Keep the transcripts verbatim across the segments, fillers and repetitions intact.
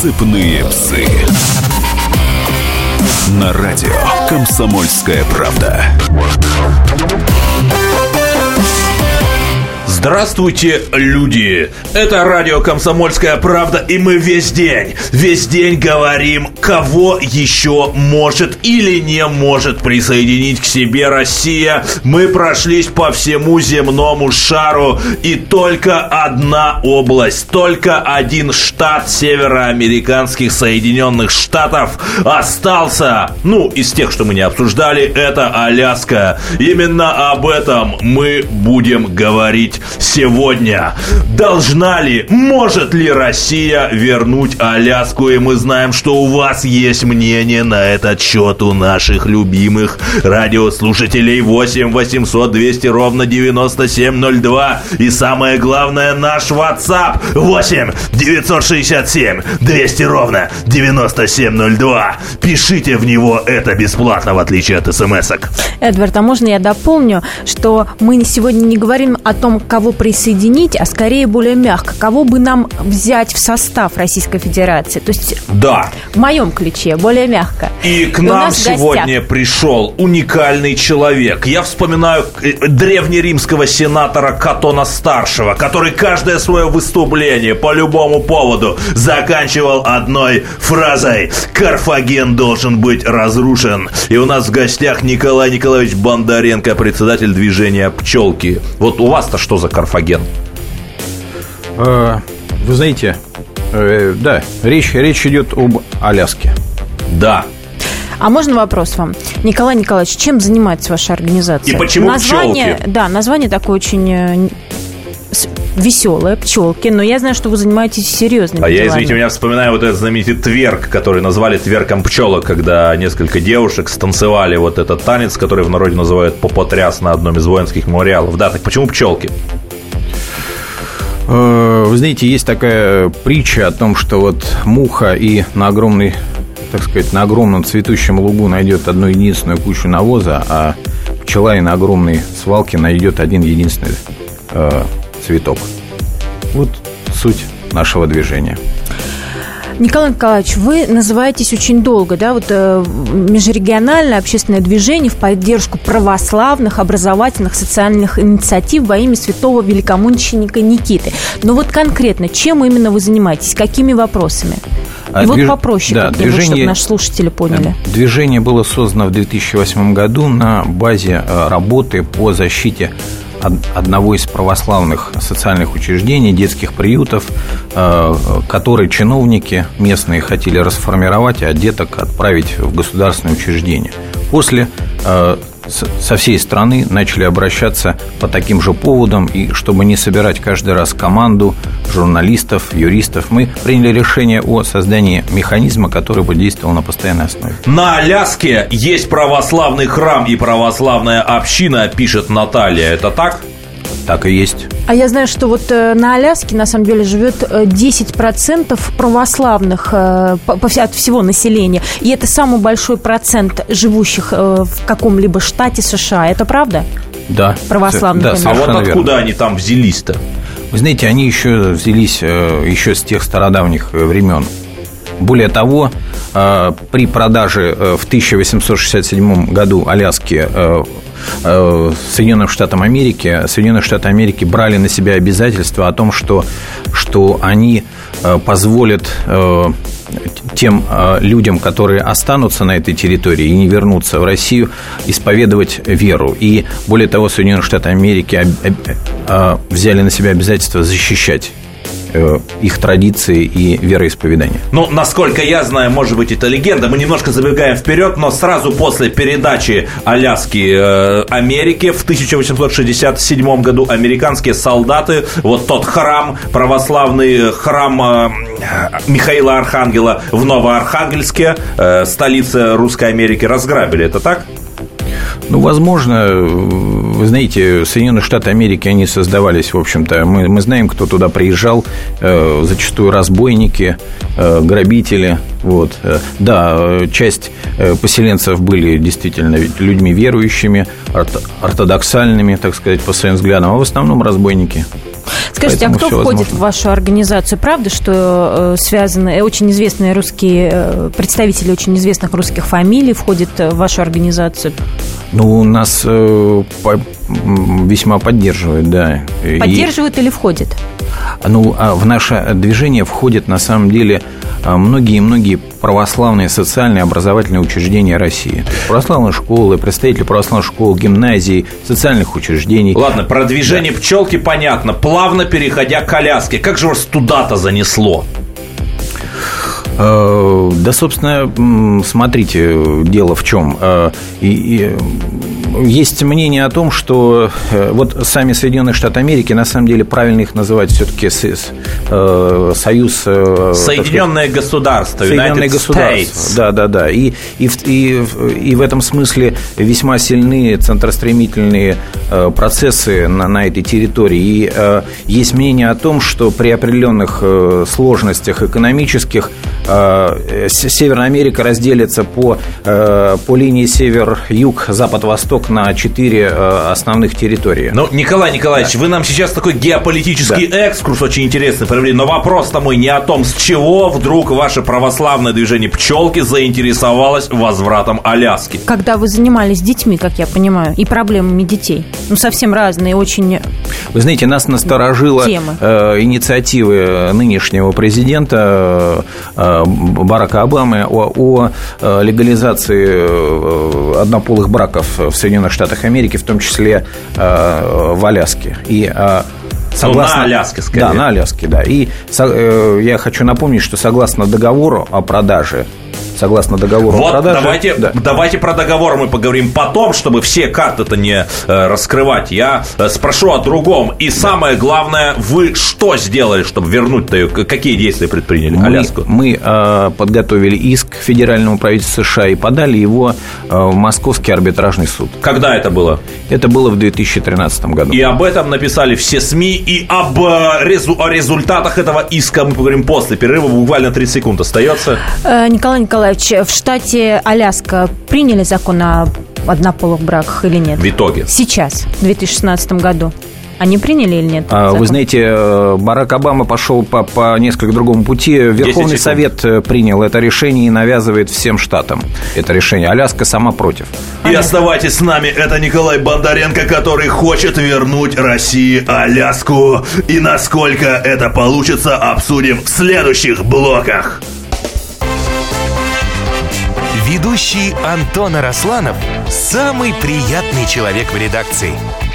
«Цепные псы». На радио «Комсомольская правда». Здравствуйте, люди! Это радио «Комсомольская правда», и мы весь день, весь день говорим, кого еще может или не может присоединить к себе Россия. Мы прошлись по всему земному шару, и только одна область, только один штат североамериканских Соединенных Штатов остался, ну, из тех, что мы не обсуждали, это Аляска. Именно об этом мы будем говорить сегодня. Должна ли, может ли Россия вернуть Аляску? И мы знаем, что у вас есть мнение на этот счет у наших любимых радиослушателей. Восемь восемьсот двести ровно девяносто семь ноль два. И самое главное, наш WhatsApp восемь девятьсот шестьдесят семь двести ровно девяносто семь ноль два. Пишите в него, это бесплатно, в отличие от смс-ок. Эдвард, а можно я дополню, что мы сегодня не говорим о том, кого кого присоединить, а скорее более мягко, кого бы нам взять в состав Российской Федерации. То есть да, в моем ключе, более мягко. И к нам сегодня пришел уникальный человек. Я вспоминаю древнеримского сенатора Катона Старшего, который каждое свое выступление по любому поводу заканчивал одной фразой: «Карфаген должен быть разрушен». И у нас в гостях Николай Николаевич Бондаренко, председатель движения «Пчелки». Вот у вас-то что за Карфаген? Вы знаете, да, речь, речь идет об Аляске. Да. А можно вопрос вам? Николай Николаевич, чем занимается ваша организация? И почему название, «Пчелки»? Да, название такое очень веселое, «Пчелки», но я знаю, что вы занимаетесь серьезными а делами. А я, извините, меня вспоминаю вот этот знаменитый тверк, который назвали тверком пчелок, когда несколько девушек станцевали вот этот танец, который в народе называют «попотряс», на одном из воинских мемориалов. Да, так почему «Пчелки»? Вы знаете, есть такая притча о том, что вот муха и на огромной, так сказать, на огромном цветущем лугу найдет одну единственную кучу навоза, а пчела и на огромной свалке найдет один единственный э, цветок. Вот суть нашего движения. Николай Николаевич, вы называетесь очень долго, да, вот э, межрегиональное общественное движение в поддержку православных, образовательных, социальных инициатив во имя святого великомученика Никиты. Но вот конкретно, чем именно вы занимаетесь, какими вопросами? А, И движ... вот попроще, да, движение... вот, чтобы наши слушатели поняли. Движение было создано в две тысячи восьмом году на базе работы по защите одного из православных социальных учреждений, детских приютов, которые чиновники местные хотели расформировать, а деток отправить в государственное учреждение. После со всей страны начали обращаться по таким же поводам, и чтобы не собирать каждый раз команду журналистов, юристов, мы приняли решение о создании механизма, который бы действовал на постоянной основе. На Аляске есть православный храм и православная община, пишет Наталья. Это так? Так и есть. А я знаю, что вот на Аляске, на самом деле, живет десять процентов православных от всего населения. И это самый большой процент живущих в каком-либо штате США. Это правда? Да. Православных. Да, а вот откуда верно. Они там взялись-то? Вы знаете, они еще взялись еще с тех стародавних времен. Более того, при продаже в тысяча восемьсот шестьдесят седьмом году Аляски Соединенным Штатам Америки, Соединенные Штаты Америки брали на себя обязательства о том, что, что они позволят тем людям, которые останутся на этой территории и не вернутся в Россию, исповедовать веру. И более того, Соединенные Штаты Америки взяли на себя обязательство защищать их традиции и вероисповедания. Ну, насколько я знаю, может быть, это легенда. Мы немножко забегаем вперед, но сразу после передачи Аляски э, Америке в тысяча восемьсот шестьдесят седьмом году американские солдаты, вот тот храм, православный храм э, Михаила Архангела в Новоархангельске, э, столице Русской Америки, разграбили. Это так? Ну, возможно, вы знаете, Соединенные Штаты Америки, они создавались, в общем-то, мы, мы знаем, кто туда приезжал, э, зачастую разбойники, э, грабители, вот, э, да, часть э, поселенцев были действительно людьми верующими, орт, ортодоксальными, так сказать, по своим взглядам, а в основном разбойники. Скажите, поэтому а кто входит возможно. в вашу организацию? Правда, что э, связаны очень известные русские, э, представители очень известных русских фамилий входят в вашу организацию? Ну, нас э, по, весьма поддерживают, да. Поддерживают и... или входят? Ну, а в наше движение входят, на самом деле, многие-многие православные, социальные, образовательные учреждения России. Православные школы, представители православных школ, гимназий, социальных учреждений. Ладно, про движение да. Пчелки понятно, плавно переходя к Аляске. Как же вас туда-то занесло? Да, собственно, смотрите, дело в чем. И... Есть мнение о том, что вот сами Соединенные Штаты Америки, на самом деле, правильно их называть все-таки союз... Соединенное государство. Соединенное государство, да, да, да. И, и, и, и в этом смысле весьма сильные центростремительные процессы на, на этой территории. И есть мнение о том, что при определенных сложностях экономических Северная Америка разделится по, по линии север-юг, запад-восток на четыре основных территории. Ну, Николай Николаевич, да. вы нам сейчас такой геополитический да. экскурс очень интересный провели, но вопрос-то мой не о том, с чего вдруг ваше православное движение «Пчелки» заинтересовалось возвратом Аляски. Когда вы занимались детьми, как я понимаю, и проблемами детей, ну, совсем разные, очень... Вы знаете, нас насторожило э, инициативы нынешнего президента э, Барака Обамы о, о легализации однополых браков в Соединенных Соединенных Штатах Америки, в том числе э, в Аляске. И, э, согласно... Ну, на Аляске, скорее. Да, на Аляске, да. И со, э, я хочу напомнить, что согласно договору о продаже, согласно договору вот о продаже... Давайте, да. давайте про договор мы поговорим потом, чтобы все карты-то не э, раскрывать. Я э, спрошу о другом. И да. самое главное, вы что сделали, чтобы вернуть-то ее? Какие действия предприняли мы, Аляску? Мы э, подготовили иск к федеральному правительству США и подали его э, в Московский арбитражный суд. Когда это было? Это было в две тысячи тринадцатом году. И об этом написали все СМИ. И об, э, резу, о результатах этого иска мы поговорим после перерыва. Буквально тридцать секунд остается. Э, Николай Николаевич, в штате Аляска приняли закон о однополых браках или нет? В итоге? Сейчас, в две тысячи шестнадцатом году. Они приняли или нет? Закон? Вы знаете, Барак Обама пошел по, по несколько другому пути. Верховный Совет принял это решение и навязывает всем штатам это решение. Аляска сама против. И оставайтесь с нами. Это Николай Бондаренко, который хочет вернуть России Аляску. И насколько это получится, обсудим в следующих блоках. Ведущий Антон Арасланов – самый приятный человек в редакции.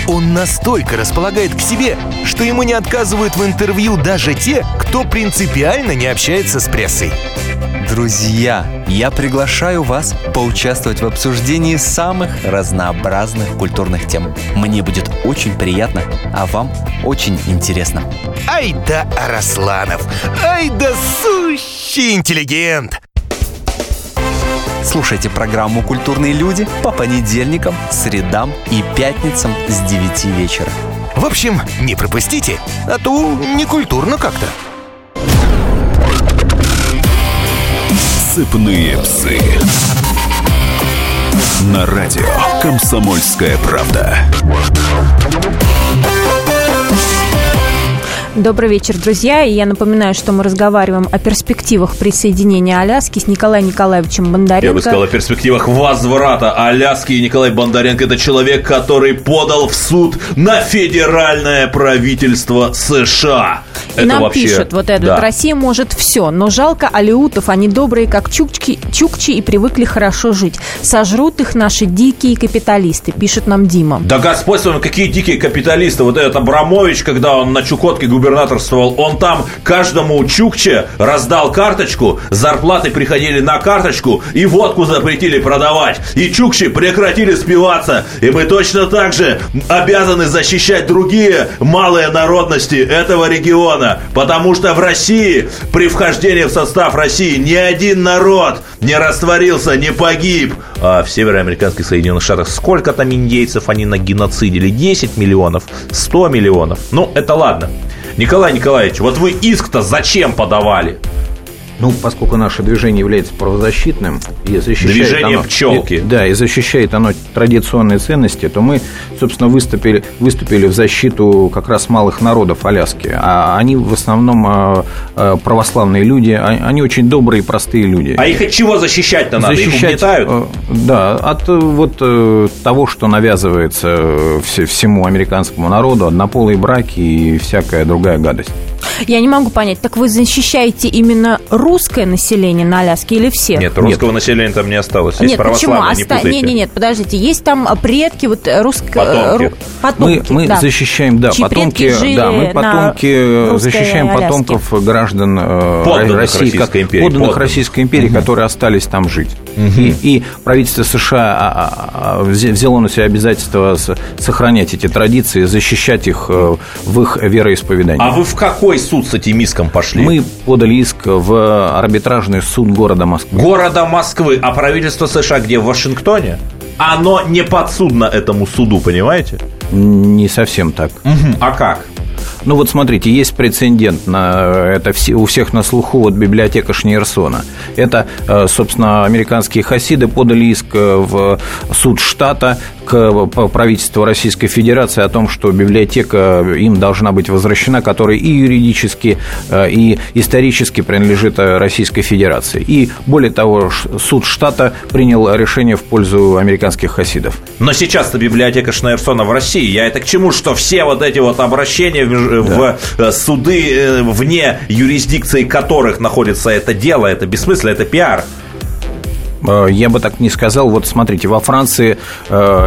Он настолько располагает к себе, что ему не отказывают в интервью даже те, кто принципиально не общается с прессой. Друзья, я приглашаю вас поучаствовать в обсуждении самых разнообразных культурных тем. Мне будет очень приятно, а вам очень интересно. Ай да Арасланов! Ай да сущий интеллигент! Слушайте программу «Культурные люди» по понедельникам, средам и пятницам с девяти вечера. В общем, не пропустите, а то некультурно как-то. Цепные псы. На радио «Комсомольская правда». Добрый вечер, друзья. И я напоминаю, что мы разговариваем о перспективах присоединения Аляски с Николаем Николаевичем Бондаренко. Я бы сказал, о перспективах возврата Аляски. И Николай Бондаренко – это человек, который подал в суд на федеральное правительство США. И это нам вообще... пишут, вот этот, да. Россия может все, но жалко алеутов, они добрые, как чукчи, чукчи, и привыкли хорошо жить. Сожрут их наши дикие капиталисты, пишет нам Дима. Да Господь с вами, какие дикие капиталисты. Вот этот Абрамович, когда он на Чукотке губернатор губернаторствовал, он там каждому чукче раздал карточку, зарплаты приходили на карточку, и водку запретили продавать, и чукчи прекратили спиваться, и мы точно так же обязаны защищать другие малые народности этого региона, потому что в России, при вхождении в состав России, ни один народ не растворился, не погиб. А в североамериканских Соединенных Штатах сколько там индейцев они на геноцидили? десять миллионов? сто миллионов? Ну, это ладно. Николай Николаевич, вот вы иск-то зачем подавали? Ну, поскольку наше движение является правозащитным и защищает движение оно, «Пчелки». И, да, и защищает оно традиционные ценности, то мы, собственно, выступили, выступили в защиту как раз малых народов Аляски. А они в основном православные люди, они очень добрые, простые люди. А их от чего защищать-то надо? Защищать, их угнетают? Да, от вот того, что навязывается всему американскому народу, однополые браки и всякая другая гадость. Я не могу понять, так вы защищаете именно русское население на Аляске или всех? Нет, русского нет. населения там не осталось. Есть нет, православные, почему? Оста... не Нет, нет, нет, подождите. Есть там предки, вот русские... Потомки. Ру... потомки мы мы да. защищаем, да, Чьи потомки, да, мы потомки защищаем Аляске. Потомков граждан подданных России, Российской империи, подданных подданных. Российской империи угу. которые остались там жить. Угу. И, и правительство США взяло на себя обязательство сохранять эти традиции, защищать их в их вероисповедании. А вы в какой суд с этим иском пошли? Мы подали иск в арбитражный суд города Москвы. Города Москвы, а правительство США где? В Вашингтоне? Оно не подсудно этому суду, понимаете? Не совсем так. Угу. А как? Ну вот смотрите, есть прецедент, на, это все, у всех на слуху вот, библиотека Шнайерсона. Это, собственно, американские хасиды подали иск в суд штата к правительству Российской Федерации о том, что библиотека им должна быть возвращена, которая и юридически, и исторически принадлежит Российской Федерации. И более того, суд штата принял решение в пользу американских хасидов. Но сейчас-то библиотека Шнайерсона в России. Я это к чему, что все вот эти вот обращения... в да. суды, вне юрисдикции которых находится это дело, это бессмысленно, это пиар. Я бы так не сказал. Вот смотрите, во Франции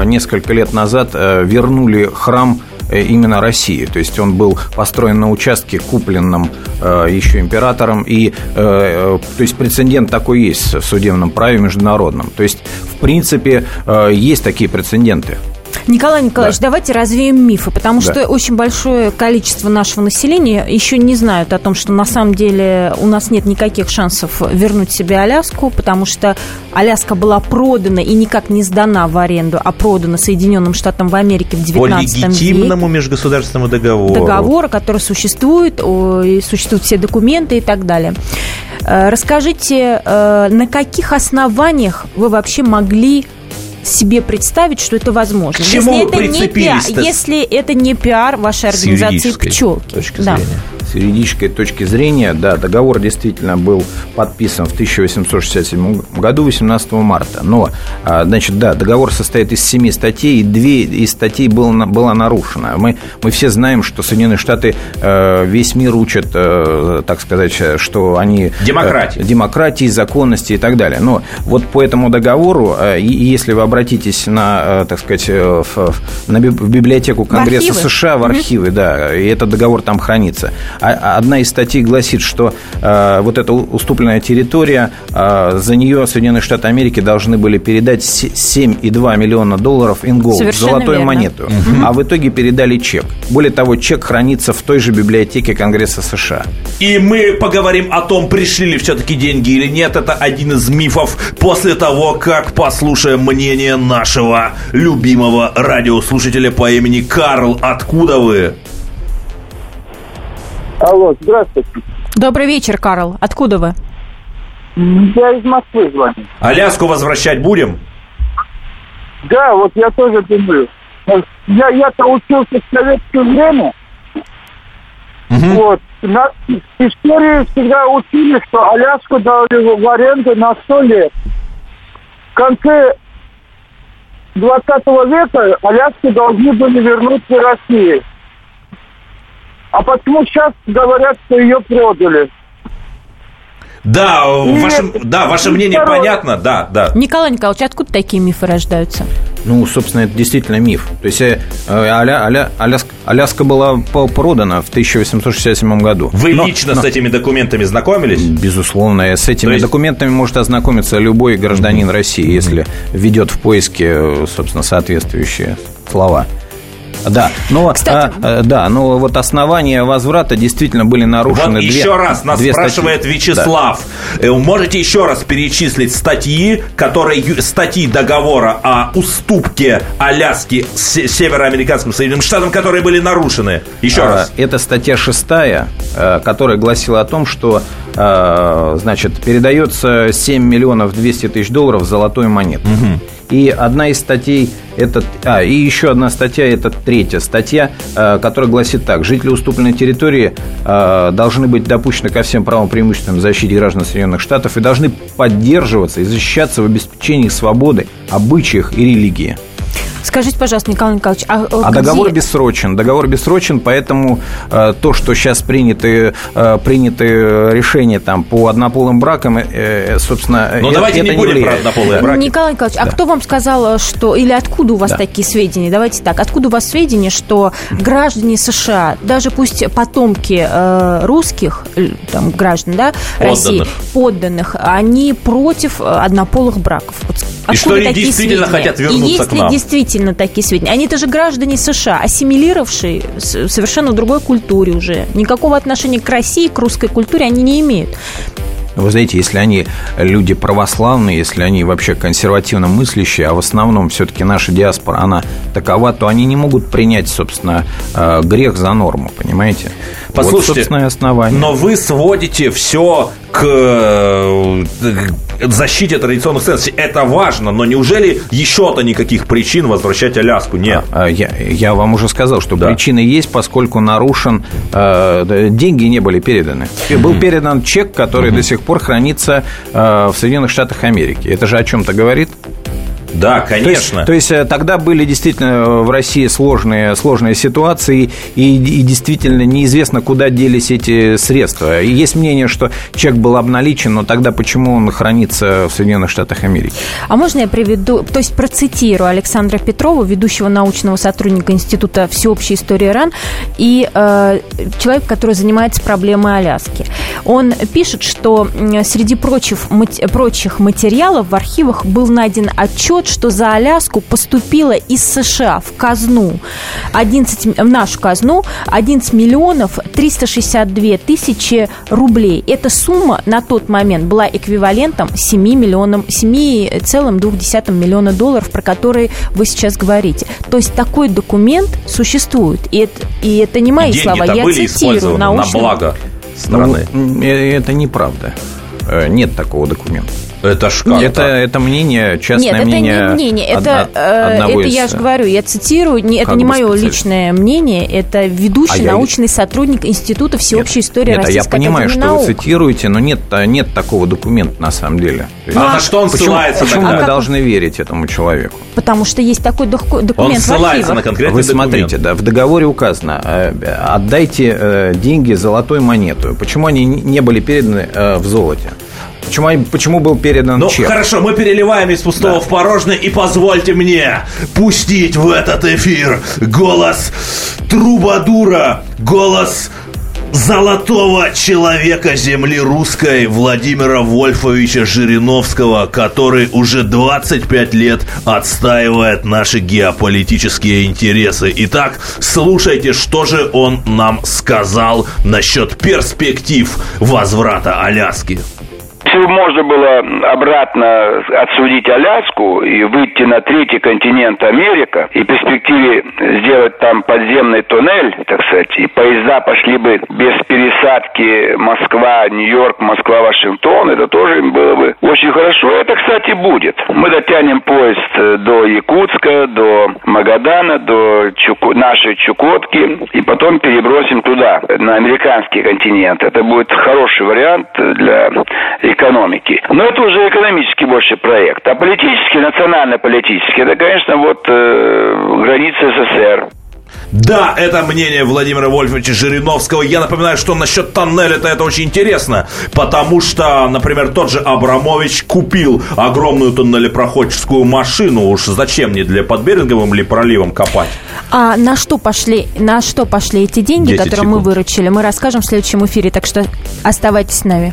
несколько лет назад вернули храм именно России. То есть он был построен на участке, купленном э, еще императором. И, э, то есть прецедент такой есть в судебном праве международном. То есть, в принципе, э, есть такие прецеденты. Николай Николаевич, да. давайте развеем мифы, потому да. что очень большое количество нашего населения еще не знают о том, что на самом деле у нас нет никаких шансов вернуть себе Аляску, потому что Аляска была продана и никак не сдана в аренду, а продана Соединенным Штатам в Америке в девятнадцатом веке. По легитимному межгосударственному договору. Договору, который существует, и существуют все документы и так далее. Расскажите, на каких основаниях вы вообще могли себе представить, что это возможно? К чему если, это не пиар, если это не пиар вашей организации «Пчелки». Точки да. зрения. С юридической точки зрения, да, договор действительно был подписан в тысяча восемьсот шестьдесят седьмом году, восемнадцатого марта. Но, значит, да, договор состоит из семи статей, и две из статей было, была нарушена. Мы, мы все знаем, что Соединенные Штаты весь мир учат, так сказать, что они... Демократии. Демократии, законности и так далее. Но вот по этому договору, если вы обратитесь на, так сказать, на библиотеку Конгресса в США, в архивы, mm-hmm. да, и этот договор там хранится. Одна из статей гласит, что э, вот эта уступленная территория, э, за нее Соединенные Штаты Америки должны были передать семь целых два миллиона долларов ингоу, золотую верно. монету. Угу. А в итоге передали чек. Более того, чек хранится в той же библиотеке Конгресса США. И мы поговорим о том, пришли ли все-таки деньги или нет. Это один из мифов после того, как послушаем мнение нашего любимого радиослушателя по имени Карл. Откуда вы? Алло, здравствуйте. Добрый вечер, Карл. Откуда вы? Я из Москвы звоню. Аляску возвращать будем? Да, вот я тоже думаю. Я, я-то учился в советское время. Угу. Вот. На, в истории всегда учили, что Аляску дали в аренду на сто лет. В конце двадцатого века Аляску должны были вернуть в Россию. А почему сейчас говорят, что ее продали? Да, ваше, да, ваше мнение второе. понятно, да, да. Николай Николаевич, откуда такие мифы рождаются? Ну, собственно, это действительно миф. То есть э, аля, аля, Аляска, Аляска была продана в тысяча восемьсот шестьдесят седьмом году. Вы но, лично но, с этими документами знакомились? Безусловно, с этими есть... документами может ознакомиться любой гражданин mm-hmm. России, если ведет в поиске, собственно, соответствующие слова. Да, но, кстати, а, да, но вот основания возврата действительно были нарушены. Вот две, еще раз нас спрашивает статьи. Вячеслав, да. Можете еще раз перечислить статьи, которые, статьи договора о уступке Аляски с североамериканским Соединенным Штатам, которые были нарушены? Еще а, раз. Это статья шестая, которая гласила о том, что, значит, передается семь миллионов двести тысяч долларов золотой монеты. Угу. И одна из статей, это, а, и еще одна статья, это третья статья, э, которая гласит так. Жители уступленной территории э, должны быть допущены ко всем правам преимущественным в защите граждан Соединенных Штатов и должны поддерживаться и защищаться в обеспечении свободы, обычаях и религии. Скажите, пожалуйста, Николай Николаевич, а, а где... договор бессрочен, договор бессрочен, поэтому э, то, что сейчас приняты, э, приняты решения там, по однополым бракам, э, собственно, но э, давайте это не будем влияет. Про однополые браки. Николай Николаевич, да. А кто вам сказал, что, или откуда у вас да. такие сведения? Давайте так, откуда у вас сведения, что граждане США, даже пусть потомки э, русских там, граждан, да, России, подданных, они против однополых браков? Откуда и что они действительно сведения? Хотят вернуться к нам? Действительно такие сведения. Они-то же граждане США, ассимилировавшие совершенно другой культуре уже. Никакого отношения к России, к русской культуре они не имеют. Вы знаете, если они люди православные, если они вообще консервативно мыслящие, а в основном все-таки наша диаспора, она такова, то они не могут принять, собственно, грех за норму, понимаете? Послушайте, вот, собственно, и основание. Но вы сводите все к защите традиционных ценностей. Это важно, но неужели еще-то никаких причин возвращать Аляску? Нет. А, я, я вам уже сказал, что да. причины есть, поскольку нарушен... Э, деньги не были переданы. Mm-hmm. Был передан чек, который mm-hmm. до сих пор хранится э, в Соединенных Штатах Америки. Это же о чем-то говорит? Да, конечно. То есть, то есть тогда были действительно в России сложные, сложные ситуации, и, и действительно неизвестно, куда делись эти средства. И есть мнение, что чек был обналичен, но тогда почему он хранится в Соединенных Штатах Америки? А можно я приведу, то есть процитирую Александра Петрова, ведущего научного сотрудника Института всеобщей истории РАН, и э, человек, который занимается проблемой Аляски. Он пишет, что среди прочих, прочих материалов в архивах был найден отчет, что за Аляску поступило из США в казну одиннадцать, в нашу казну одиннадцать миллионов триста шестьдесят две тысячи рублей. Эта сумма на тот момент была эквивалентом семь целых две десятых миллиона долларов, про которые вы сейчас говорите. То есть такой документ существует. И это, и это не мои деньги слова. Я были цитирую научно. На благо страны. Ну, это неправда. Нет такого документа. Это ж как? Это, это мнение, частное Нет, мнение. Нет, это не мнение. Это, од, это из... я же говорю, я цитирую. Не, это не мое личное мнение. Это ведущий а научный я... сотрудник Института всеобщей нет, истории нет, Российской Академии Наук. Я понимаю, что наук. Вы цитируете, но нет, нет такого документа на самом деле. А, а на что он почему, ссылается? Почему тогда? Мы а должны верить этому человеку? Потому что есть такой документ в архивах. Он ссылается на конкретный документ. Вы смотрите, да, в договоре указано, отдайте деньги золотой монету. Почему они не были переданы в золоте? Почему, почему был передан ну, чек? Ну, хорошо, мы переливаем из пустого да. в порожное. И позвольте мне пустить в этот эфир голос трубадура, голос золотого человека земли русской Владимира Вольфовича Жириновского, который уже двадцать пять лет отстаивает наши геополитические интересы. Итак, слушайте, что же он нам сказал насчет перспектив возврата Аляски. Если бы можно было обратно отсудить Аляску и выйти на третий континент Америка и в перспективе сделать там подземный туннель, так сказать, и поезда пошли бы без пересадки Москва, Нью-Йорк, Москва, Вашингтон, это тоже было бы очень хорошо. Это, кстати, будет. Мы дотянем поезд до Якутска, до Магадана, до Чуку... нашей Чукотки и потом перебросим туда, на американский континент. Это будет хороший вариант для экономики. Экономики. Но это уже экономический больше проект. А политический, национально-политический, это, конечно, вот э, граница СССР. Да, это мнение Владимира Вольфовича Жириновского. Я напоминаю, что насчет тоннеля-то это очень интересно, потому что, например, тот же Абрамович купил огромную тоннелепроходческую машину. Уж зачем, не для под Беринговым ли проливом копать? А на что пошли, на что пошли эти деньги, которые секунд. мы выручили, мы расскажем в следующем эфире. Так что оставайтесь с нами.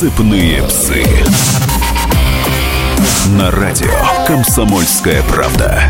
Цепные псы. На радио «Комсомольская правда».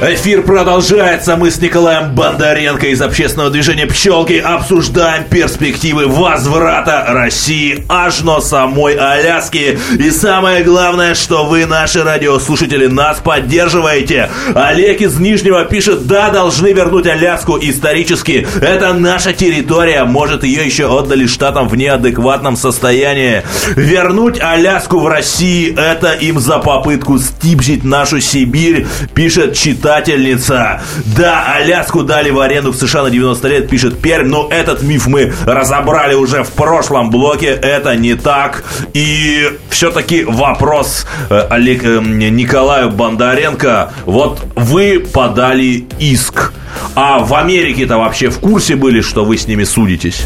Эфир продолжается. Мы с Николаем Бондаренко из общественного движения «Пчелки» обсуждаем перспективы возврата России аж до самой Аляски. И самое главное, что вы, наши радиослушатели, нас поддерживаете. Олег из Нижнего пишет: да, должны вернуть Аляску исторически. Это наша территория. Может, ее еще отдали штатам в неадекватном состоянии. Вернуть Аляску в России — это им за попытку стипзить нашу Сибирь, пишет читатель. Да, Аляску дали в аренду в США на девяносто лет, пишет Пермь. Но этот миф мы разобрали уже в прошлом блоке. Это не так. И все-таки вопрос э, Олег, э, Николаю Бондаренко. Вот вы подали иск. А в Америке-то вообще в курсе были, что вы с ними судитесь?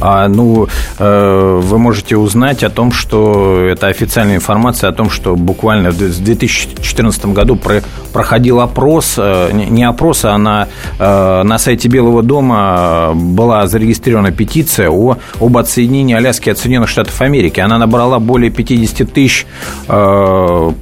А, ну, э, вы можете узнать о том, что это официальная информация о том, что буквально в две тысячи четырнадцатом году про, проходил опрос, э, не опрос, а на, э, на сайте Белого дома была зарегистрирована петиция о, об отсоединении Аляски от Соединенных Штатов Америки. Она набрала более пятьдесят тысяч э,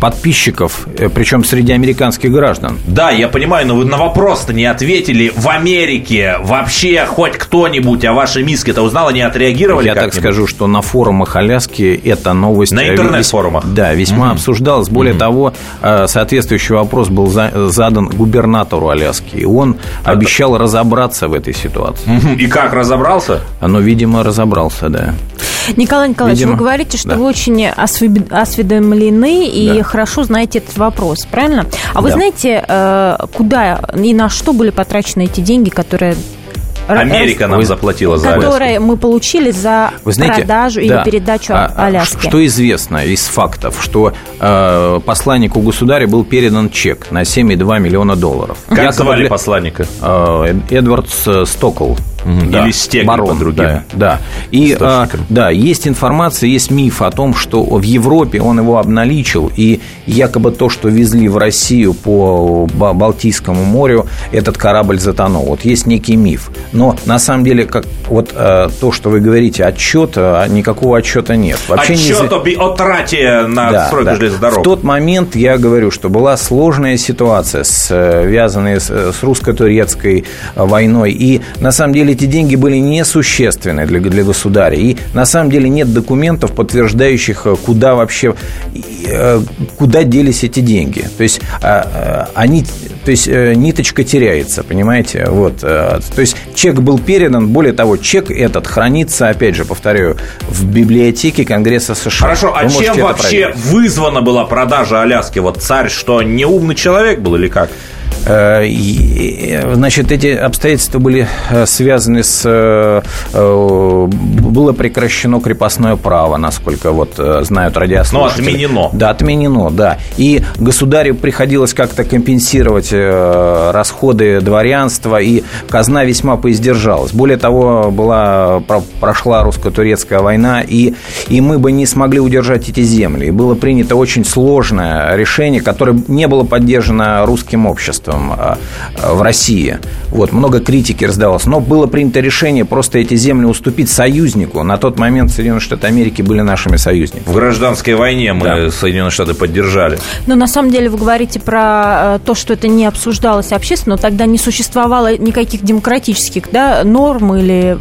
подписчиков, причем среди американских граждан. Да, я понимаю, но вы на вопрос-то не ответили. В Америке вообще хоть кто-нибудь о вашей миске-то узнал, а не отреагировали? Я как-нибудь так скажу, что на форумах Аляски эта новость... На интернет-форумах? Весь, да, весьма mm-hmm. обсуждалась. Более mm-hmm. того, соответствующий вопрос был задан губернатору Аляски. И он Это... обещал разобраться в этой ситуации. Mm-hmm. И как, разобрался? Ну, видимо, разобрался, да. Николай Николаевич, видимо, вы говорите, что да. вы очень осведомлены и да. хорошо знаете этот вопрос, правильно? А вы да. знаете, куда и на что были потрачены эти деньги, которые... Америка нам заплатила за Аляску. Которые мы получили за Вы знаете, продажу да. или передачу а, Аляски. Что известно из фактов, что э, посланнику государя был передан чек на семь целых два миллиона долларов. Как якобы звали посланника? Э, Эдвард Стокл. Угу, да, или Стекли по другим. Да, да. И э, да, есть информация, есть миф о том, что в Европе он его обналичил, и якобы то, что везли в Россию по Балтийскому морю, этот корабль затонул. Вот есть некий миф. Но на самом деле, как вот э, то, что вы говорите, отчет, никакого отчета нет. Вообще отчет не... о трате на да, стройку да. железных дорог. В тот момент я говорю, что была сложная ситуация, связанная с, с русско-турецкой войной. И на самом деле эти деньги были несущественны для, для государя. И на самом деле нет документов, подтверждающих, куда вообще, куда делись эти деньги. То есть они, то есть ниточка теряется, понимаете? Вот. То есть чек был передан, более того, чек этот хранится, опять же, повторяю, в библиотеке Конгресса США. Хорошо, а чем вообще вызвана была продажа Аляски? Вот царь что, неумный человек был или как? Значит, эти обстоятельства были связаны с... Было прекращено крепостное право, насколько вот знают радиослушатели. Ну, отменено. Да, отменено, да. И государю приходилось как-то компенсировать расходы дворянства, и казна весьма поиздержалась. Более того, была, прошла русско-турецкая война, и, и мы бы не смогли удержать эти земли. И было принято очень сложное решение, которое не было поддержано русским обществом в России. Вот, много критики раздалось. Но было принято решение просто эти земли уступить союзнику. На тот момент Соединенные Штаты Америки были нашими союзниками. В гражданской войне мы да. Соединенные Штаты поддержали. Но на самом деле вы говорите про то, что это не обсуждалось общественно, но тогда не существовало никаких демократических да, норм или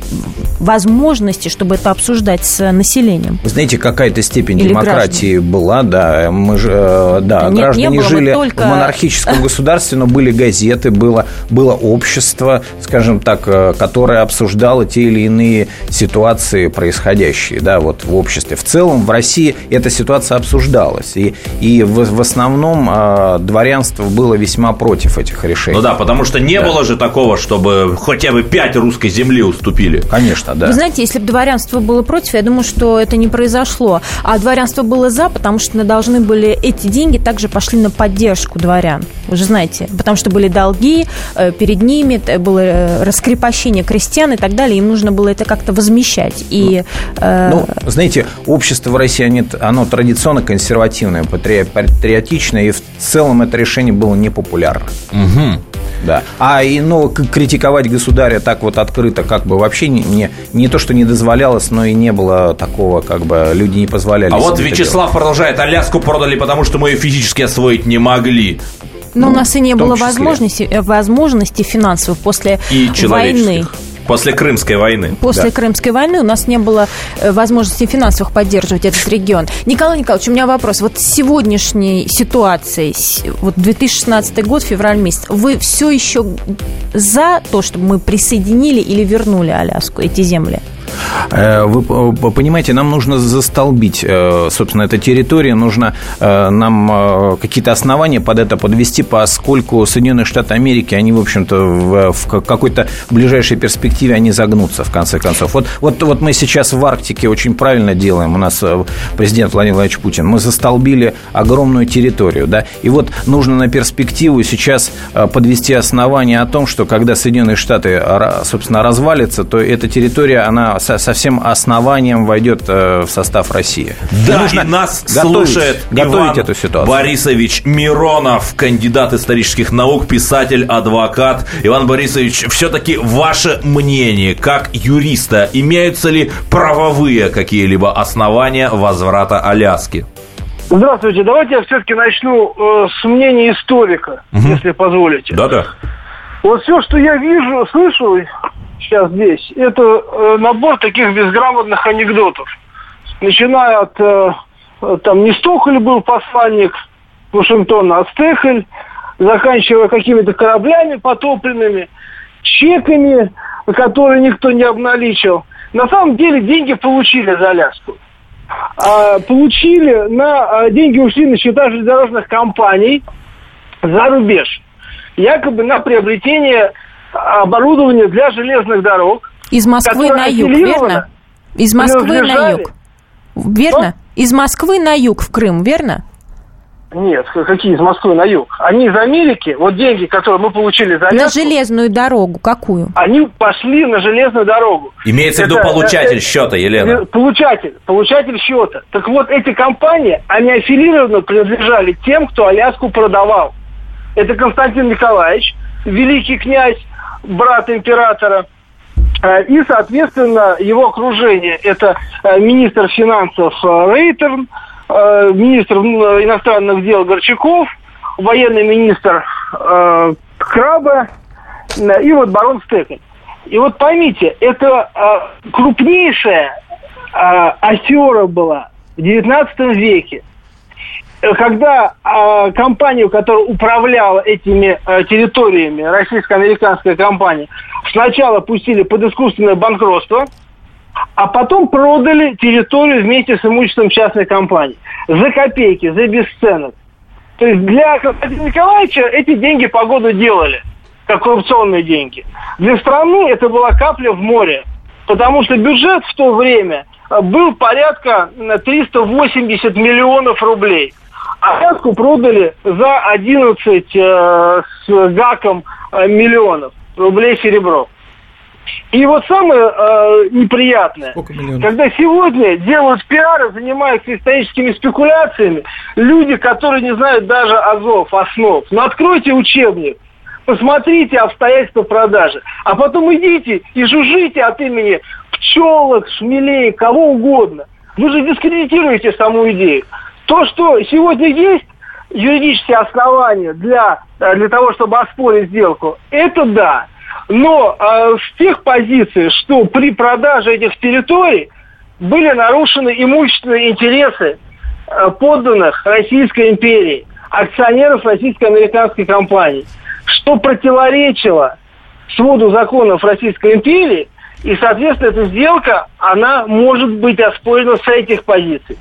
возможностей, чтобы это обсуждать с населением. Вы знаете, какая-то степень или демократии граждан. Была, да. Мы же, да, Нет, граждане не было, жили только... в монархическом государстве, но были были газеты, было, было общество, скажем так, которое обсуждало те или иные ситуации, происходящие, да, вот в обществе. В целом в России эта ситуация обсуждалась. И, и в, в основном э, дворянство было весьма против этих решений. Ну да, потому что не да. было же такого, чтобы хотя бы пять русской земли уступили. Конечно, да. Вы знаете, если бы дворянство было против, я думаю, что это не произошло. А дворянство было за, потому что должны были эти деньги также пошли на поддержку дворян. Вы же знаете, потому что были долги перед ними, было раскрепощение крестьян и так далее. Им нужно было это как-то возмещать. И, ну, э... ну, знаете, общество в России, оно, оно традиционно консервативное, патриотичное, и в целом это решение было непопулярно. Угу. Да. А и, ну, критиковать государя так вот открыто, как бы вообще не, не, не то, что не дозволялось, но и не было такого, как бы люди не позволяли. А вот Вячеслав продолжает: Аляску продали, потому что мы ее физически освоить не могли. Но ну, у нас и не было возможности, возможности финансовых после и войны. После Крымской войны. После да. Крымской войны у нас не было возможности финансовых поддерживать этот регион. Николай Николаевич, у меня вопрос. Вот с сегодняшней ситуацией, вот две тысячи шестнадцатый год, февраль месяц, вы все еще за то, чтобы мы присоединили или вернули Аляску, эти земли? Вы понимаете, нам нужно застолбить, собственно, эту территорию, нужно нам какие-то основания под это подвести, поскольку Соединенные Штаты Америки, они, в общем-то, в какой-то ближайшей перспективе они загнутся, в конце концов. Вот, вот, вот мы сейчас в Арктике очень правильно делаем, у нас президент Владимир Владимирович Путин, мы застолбили огромную территорию, да, и вот нужно на перспективу сейчас подвести основания о том, что когда Соединенные Штаты, собственно, развалятся, то эта территория, она со всем основанием войдет в состав России. Да, нужно и нас готовить, слушает готовить Иван эту ситуацию. Борисович Миронов, кандидат исторических наук, писатель, адвокат. Иван Борисович, все-таки ваше мнение как юриста, имеются ли правовые какие-либо основания возврата Аляски? Здравствуйте, давайте я все-таки начну э, с мнения историка, угу. если позволите. Да-да. Вот все, что я вижу, слышу... сейчас здесь, это э, набор таких безграмотных анекдотов. Начиная от, э, там, не Стоколь был посланник Вашингтона, а Стехоль, заканчивая какими-то кораблями потопленными, чеками, которые никто не обналичил. На самом деле деньги получили за Аляску. А, получили, на, а, деньги ушли на счета железнодорожных компаний за рубеж. Якобы на приобретение... оборудование для железных дорог. Из Москвы на юг, верно? Из Москвы на юг. Верно? Что? Из Москвы на юг в Крым, верно? Нет, какие из Москвы на юг? Они из Америки, вот деньги, которые мы получили за Аляску... На железную дорогу какую? Они пошли на железную дорогу. Имеется это, в виду получатель это, счета, Елена? Получатель, получатель счета. Так вот, эти компании, они аффилированно принадлежали тем, кто Аляску продавал. Это Константин Николаевич, великий князь, брат императора, и, соответственно, его окружение. Это министр финансов Рейтерн, министр иностранных дел Горчаков, военный министр Краба и вот барон Стефин. И вот поймите, это крупнейшая афера была в девятнадцатом веке. Когда э, компанию, которая управляла этими э, территориями, российско-американская компания, сначала пустили под искусственное банкротство, а потом продали территорию вместе с имуществом частной компании. За копейки, за бесценок. То есть для Константина Николаевича эти деньги погоду делали, как коррупционные деньги. Для страны это была капля в море, потому что бюджет в то время был порядка триста восемьдесят миллионов рублей. Аляску продали за одиннадцать э, с гаком э, миллионов рублей серебро. И вот самое э, неприятное, когда сегодня делают пиары, занимаются историческими спекуляциями, люди, которые не знают даже азов, основ. Но откройте учебник, посмотрите обстоятельства продажи, а потом идите и жужжите от имени пчелок, шмелей, кого угодно. Вы же дискредитируете саму идею. То, что сегодня есть юридические основания для, для того, чтобы оспорить сделку, это да. Но э, с тех позиций, что при продаже этих территорий были нарушены имущественные интересы э, подданных Российской империи, акционеров российско-американской компании. что противоречило своду законов Российской империи, и, соответственно, эта сделка, она может быть оспорена с этих позиций.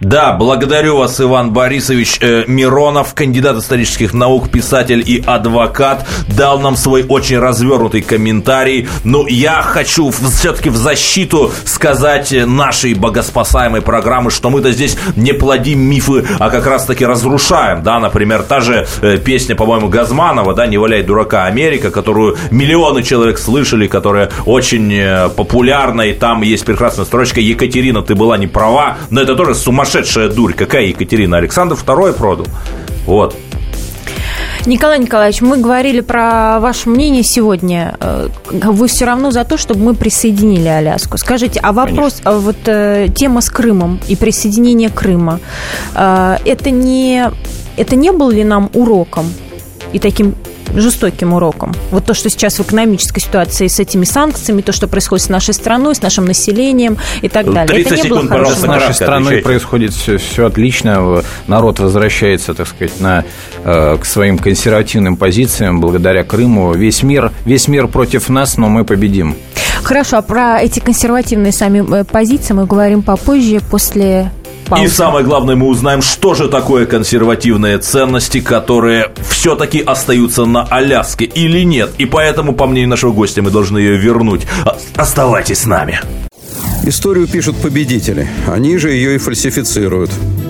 Да, благодарю вас, Иван Борисович Миронов, кандидат исторических наук, писатель и адвокат, дал нам свой очень развернутый комментарий. Но я хочу все-таки в защиту сказать нашей богоспасаемой программы, что мы-то здесь не плодим мифы, а как раз-таки разрушаем. Да, например, та же песня, по-моему, Газманова, да, «Не валяй дурака, Америка», которую миллионы человек слышали, которая очень популярна, и там есть прекрасная строчка «Екатерина, ты была не права», но это тоже сумасшедшая Сумасшедшая дурь. Какая Екатерина? Александр второй продал. Вот. Николай Николаевич, мы говорили про ваше мнение сегодня. Вы все равно за то, чтобы мы присоединили Аляску. Скажите, а вопрос, а вот тема с Крымом и присоединение Крыма, это не, это не было ли нам уроком и таким жестоким уроком? Вот то, что сейчас в экономической ситуации с этими санкциями, то, что происходит с нашей страной, с нашим населением и так далее. тридцать это не секунд, было пожалуйста, хорошим. С нашей страной отвечайте. Происходит все, все отлично. Народ возвращается, так сказать, на, к своим консервативным позициям благодаря Крыму. Весь мир, весь мир против нас, но мы победим. Хорошо, а про эти консервативные сами позиции мы говорим попозже, после... Пауза. И самое главное, мы узнаем, что же такое консервативные ценности, которые все-таки остаются на Аляске или нет. И поэтому, по мнению нашего гостя, мы должны ее вернуть. Оставайтесь с нами. Историю пишут победители. Они же ее и фальсифицируют.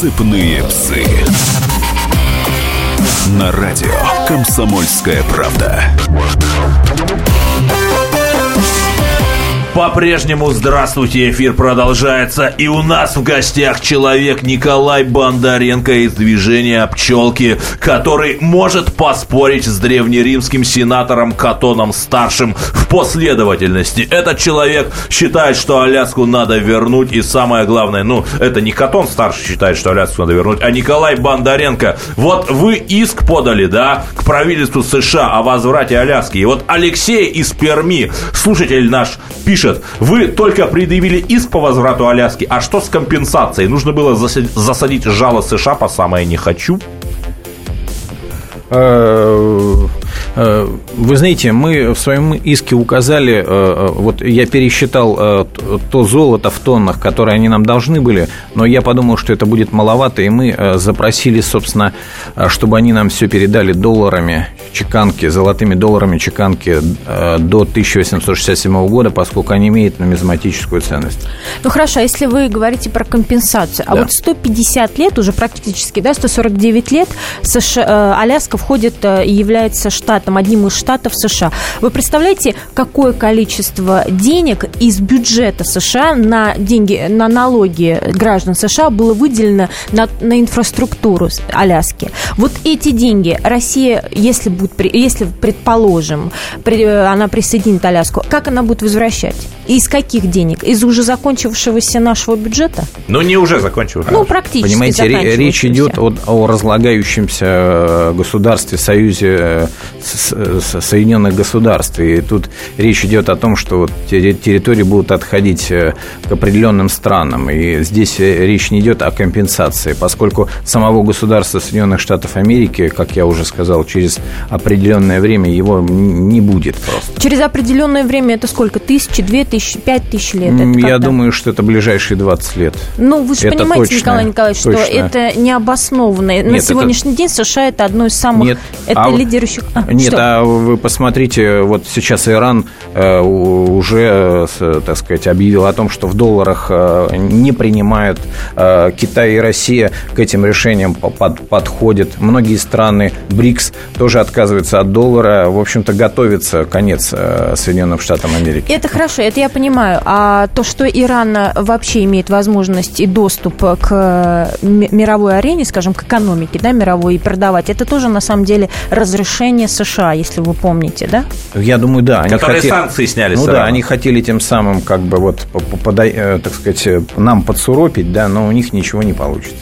Цепные псы. На радио «Комсомольская правда». По-прежнему здравствуйте, эфир продолжается, и у нас в гостях человек Николай Бондаренко из движения «Пчелки», который может поспорить с древнеримским сенатором Катоном Старшим в последовательности. Этот человек считает, что Аляску надо вернуть, и самое главное, ну, это не Катон Старший считает, что Аляску надо вернуть, а Николай Бондаренко. Вот вы иск подали, да, к правительству США о возврате Аляски, и вот Алексей из Перми, слушатель наш, пишет: вы только предъявили иск по возврату Аляски, а что с компенсацией? Нужно было засадить жало США по самое не хочу? Вы знаете, мы в своем иске указали, вот я пересчитал то золото в тоннах, которое они нам должны были, но я подумал, что это будет маловато, и мы запросили, собственно, чтобы они нам все передали долларами чеканки, золотыми долларами чеканки до тысяча восемьсот шестьдесят седьмого года, поскольку они имеют нумизматическую ценность. Ну хорошо, а если вы говорите про компенсацию, а да. вот сто пятьдесят лет уже практически, да, сто сорок девять лет США, Аляска входит и является штатом, одним из штатов США. Вы представляете, какое количество денег из бюджета США на деньги, на налоги граждан США было выделено на, на инфраструктуру Аляски? Вот эти деньги Россия, если будет, если, предположим, она присоединит Аляску, как она будет возвращать? И из каких денег? Из уже закончившегося нашего бюджета? Ну, не уже закончившегося. Ну, практически закончившегося. Понимаете, речь идет о, о разлагающемся государстве, союзе Соединенных Государств. И тут речь идет о том, что территории будут отходить к определенным странам. И здесь речь не идет о компенсации, поскольку самого государства Соединенных Штатов Америки, как я уже сказал, через определенное время его не будет просто. Через определенное время это сколько? Тысячи, две тысячи, пять тысяч лет? Это я когда? думаю, что это ближайшие двадцать лет. Ну, вы же это понимаете, точно, Николай Николаевич, точно. что это необоснованно. На Нет, сегодняшний это... день США это одно из самых... Нет. Это а лидирующих... А. Нет, что? А вы посмотрите, вот сейчас Иран уже, так сказать, объявил о том, что в долларах не принимают. Китай и Россия к этим решениям подходят. Многие страны БРИКС тоже отказываются от доллара. В общем-то, готовится конец Соединенным Штатам Америки. Это хорошо, это я понимаю. А то, что Иран вообще имеет возможность и доступ к мировой арене, скажем, к экономике, да, мировой, и продавать, это тоже, на самом деле, разрешение США, если вы помните, да? Я думаю, да. Они Которые хотели... санкции сняли. Ну да, они хотели тем самым, как бы, вот, подай, так сказать, нам подсуропить, да, но у них ничего не получится.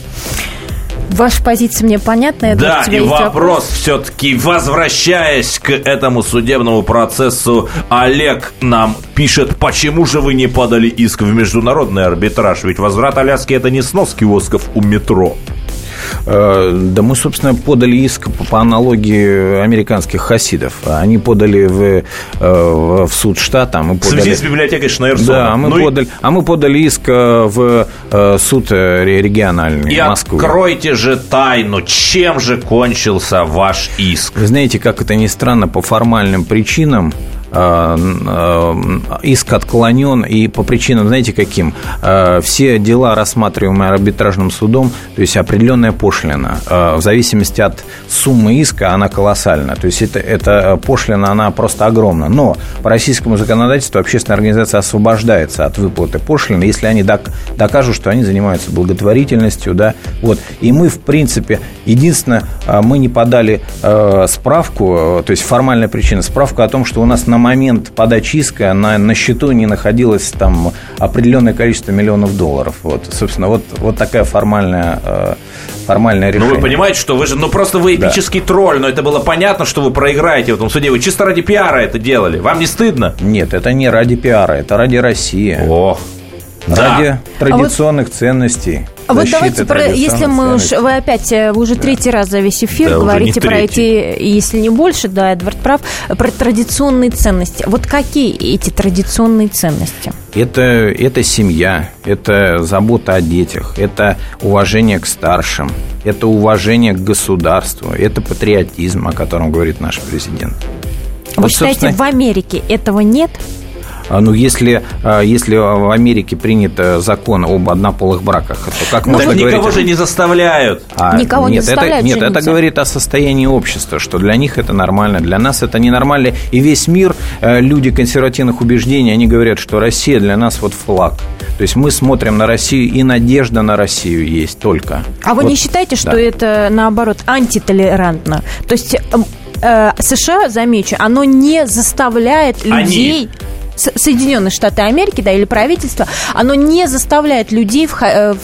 Ваша позиция мне понятна. Да, и вопрос, вопрос все-таки, возвращаясь к этому судебному процессу, Олег нам пишет: почему же вы не подали иск в международный арбитраж? Ведь возврат Аляски — это не снос киосков у метро. Да мы, собственно, подали иск по аналогии американских хасидов. Они подали в, в суд штата. Мы подали... В связи с библиотекой Шнайерсона. Да, мы ну подали... и... а мы подали иск в суд региональный и Москвы. Откройте же тайну, чем же кончился ваш иск? Вы знаете, как это ни странно, по формальным причинам иск отклонен, и по причинам, знаете, каким? Все дела, рассматриваемые арбитражным судом, то есть определенная пошлина, в зависимости от суммы иска, она колоссальна. То есть это, эта пошлина, она просто огромна. Но по российскому законодательству общественная организация освобождается от выплаты пошлины, если они докажут, что они занимаются благотворительностью, да? Вот. И мы, в принципе, единственное, мы не подали справку, то есть формальная причина, справку о том, что у нас на момент подачи иска на, на счету не находилось там определенное количество миллионов долларов. Вот, собственно, вот, вот такая формальная, э, формальное решение. Ну, вы понимаете, что вы же, ну, просто вы эпический да. тролль, но это было понятно, что вы проиграете в этом суде. Вы чисто ради пиара это делали. Вам не стыдно? Нет, это не ради пиара, это ради России. Ох. Ради да. традиционных а вот, ценностей. А вот давайте, про, если мы уж, вы опять, вы уже да. третий раз за весь эфир да, говорите про эти, если не больше, да, Эдвард прав, про традиционные ценности. Вот какие эти традиционные ценности? Это, это семья, это забота о детях, это уважение к старшим, это уважение к государству, это патриотизм, о котором говорит наш президент. Вы вот, считаете, собственно... в Америке этого нет? Ну, если, если в Америке принят закон об однополых браках, то как Но можно говорить... Никого же не заставляют. А, никого нет, не заставляют. Это, нет, это говорит о состоянии общества, что для них это нормально, для нас это ненормально. И весь мир, люди консервативных убеждений, они говорят, что Россия для нас вот флаг. То есть мы смотрим на Россию, и надежда на Россию есть только. А вы вот, не считаете, что да. это, наоборот, антитолерантно? То есть э, США, замечу, оно не заставляет людей... Они... Соединенные Штаты Америки, да, или правительство, оно не заставляет людей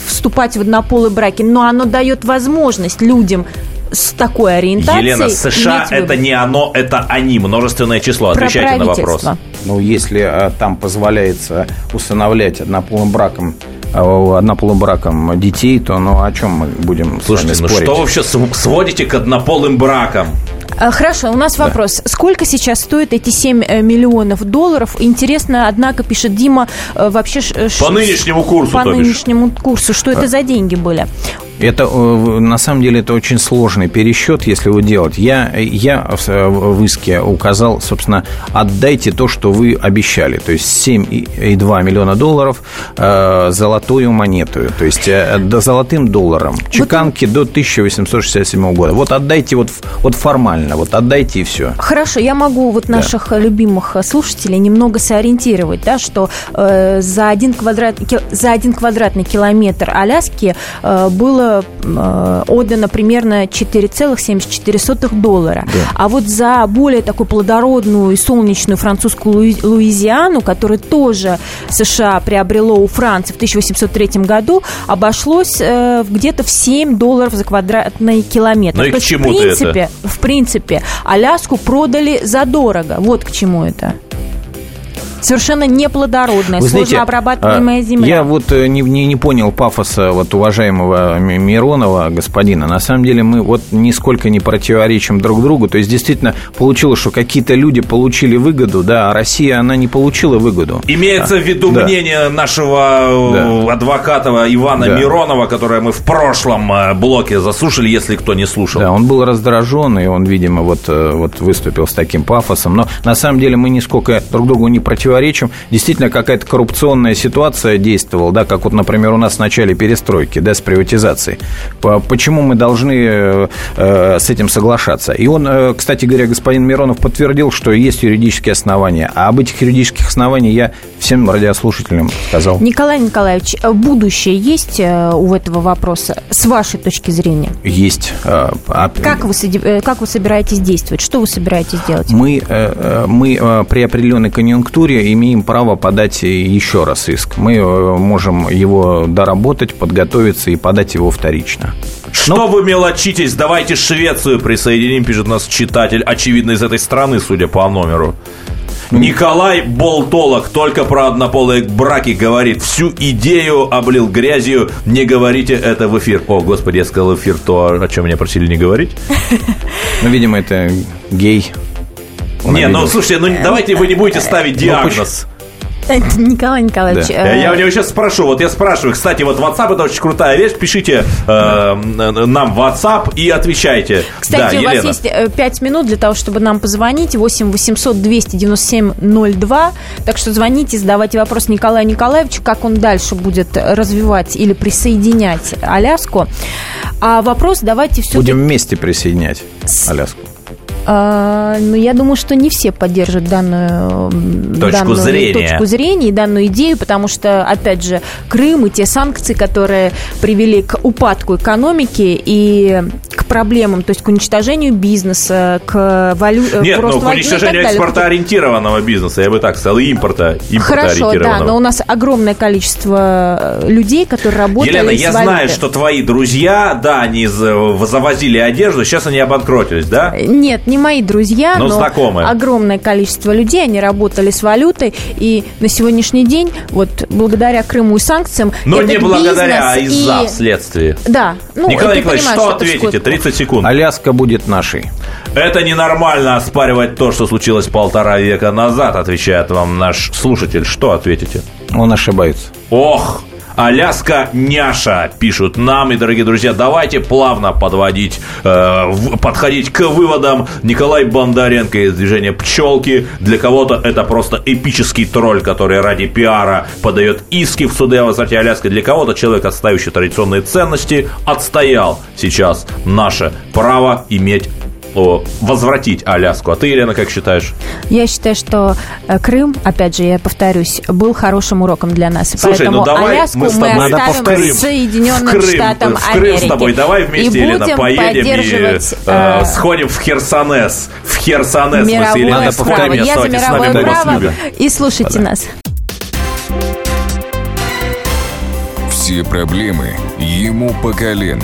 вступать в однополые браки, но оно дает возможность людям с такой ориентацией. Елена, США это не оно, это они, множественное число. Отвечайте на вопрос. Ну, если там позволяется усыновлять однополым браком однополым браком детей, то ну о чем мы будем Слушайте, с вами спорить? Ну что вы все сводите к однополым бракам? Хорошо, у нас вопрос. Да. Сколько сейчас стоят эти семь миллионов долларов? Интересно, однако, пишет Дима, вообще... По нынешнему курсу, По нынешнему курсу, что это за деньги были? Это, на самом деле, это очень сложный пересчет, если его делать. Я, я в иске указал, собственно, отдайте то, что вы обещали. То есть семь целых два миллиона долларов э, золотую монету, то есть э, до золотым долларом, чеканки вот. До тысяча восемьсот шестьдесят седьмого года. Вот отдайте вот, вот формально, вот отдайте и все. Хорошо, я могу вот наших да. любимых слушателей немного сориентировать, да, что э, за, один квадрат, за один квадратный километр Аляски э, было отдано примерно четыре целых семьдесят четыре сотых доллара. Да. А вот за более такую плодородную и солнечную французскую Луизиану, которую тоже США приобрело у Франции в тысяча восемьсот третьем году, обошлось э, где-то в семь долларов за квадратный километр. Ну и к чему в принципе, это? В принципе, Аляску продали задорого. Вот к чему это. совершенно неплодородная, вы сложно знаете, обрабатываемая земля. Я вот не, не, не понял пафоса вот уважаемого Миронова, господина. На самом деле мы вот нисколько не противоречим друг другу. То есть действительно получилось, что какие-то люди получили выгоду, да, а Россия, она не получила выгоду. Имеется да. в виду да. мнение нашего да. адвоката Ивана да. Миронова, которое мы в прошлом блоке засушили, если кто не слушал. Да, он был раздражен, и он, видимо, вот, вот выступил с таким пафосом. Но на самом деле мы нисколько друг другу не противоречим. Действительно, какая-то коррупционная ситуация действовала, да, как вот, например, у нас в начале перестройки, да, с приватизацией. Почему мы должны э, с этим соглашаться? И он, э, кстати говоря, господин Миронов подтвердил, что есть юридические основания. А об этих юридических основаниях я всем радиослушателям сказал. Николай Николаевич, будущее есть у этого вопроса с вашей точки зрения? Есть. Как вы, как вы собираетесь действовать? Что вы собираетесь делать? Мы, мы при определенной конъюнктуре имеем право подать еще раз иск. Мы можем его доработать, подготовиться и подать его вторично. Что Но... вы мелочитесь? Давайте Швецию присоединим, пишет нас читатель, очевидно, из этой страны, судя по номеру. Николай Болтолог только про однополые браки говорит. Всю идею облил грязью. Не говорите это в эфир. О, господи, я сказал эфир, то, о чем меня просили не говорить. Ну, видимо, это гей. Не, ну, слушайте, ну давайте вы не будете ставить диагноз. Николай Николаевич, да. э... Я у него сейчас спрошу, вот я спрашиваю. Кстати, вот WhatsApp — это очень крутая вещь. Пишите э, нам в WhatsApp и отвечайте. Кстати, да, у Елена. Вас есть пять минут для того, чтобы нам позвонить. Восемь восемьсот двести девяносто семь ноль два. Так что звоните, задавайте вопрос Николаю Николаевичу, как он дальше будет развивать или присоединять Аляску. А вопрос давайте все-таки... Будем вместе присоединять Аляску. А, ну, я думаю, что не все поддержат данную точку, данную, зрения. точку зрения и данную идею, потому что, опять же, Крым и те санкции, которые привели к упадку экономики и к проблемам, то есть к уничтожению бизнеса, к валюте. Нет, ну, к уничтожению экспортоориентированного бизнеса, я бы так сказал, и импорта, импортоориентированного. Хорошо, да, но у нас огромное количество людей, которые работают с валютой. Елена, я знаю, что твои друзья, да, они завозили одежду, сейчас они обанкротились, да? Нет, не Не мои друзья, но, но огромное количество людей, они работали с валютой, и на сегодняшний день, вот, благодаря Крыму и санкциям, но этот не благодаря, а из-за и... вследствие. Да. Ну, Николай Николаевич, что ответите? тридцать секунд. Аляска будет нашей. Это ненормально оспаривать то, что случилось полтора века назад, отвечает вам наш слушатель. Что ответите? Он ошибается. Ох! Аляска няша, пишут нам. И, дорогие друзья, давайте плавно подводить, э, подходить к выводам. Николай Бондаренко из движения «Пчелки». Для кого-то это просто эпический тролль, который ради пиара подает иски в суды о возврате Аляски. Для кого-то человек, отстаивающий традиционные ценности, отстоял сейчас наше право иметь, возвратить Аляску. А ты, Елена, как считаешь? Я считаю, что Крым, опять же, я повторюсь, был хорошим уроком для нас. И Слушай, поэтому ну давай Аляску мы, мы оставим Соединенным Штатам Америки. В Крым с тобой давай вместе, и Елена, поедем и э, сходим в Херсонес. В Херсонес мы с Еленой сходим. Я за мировое право. И слушайте Подай. нас. Все проблемы ему по колено.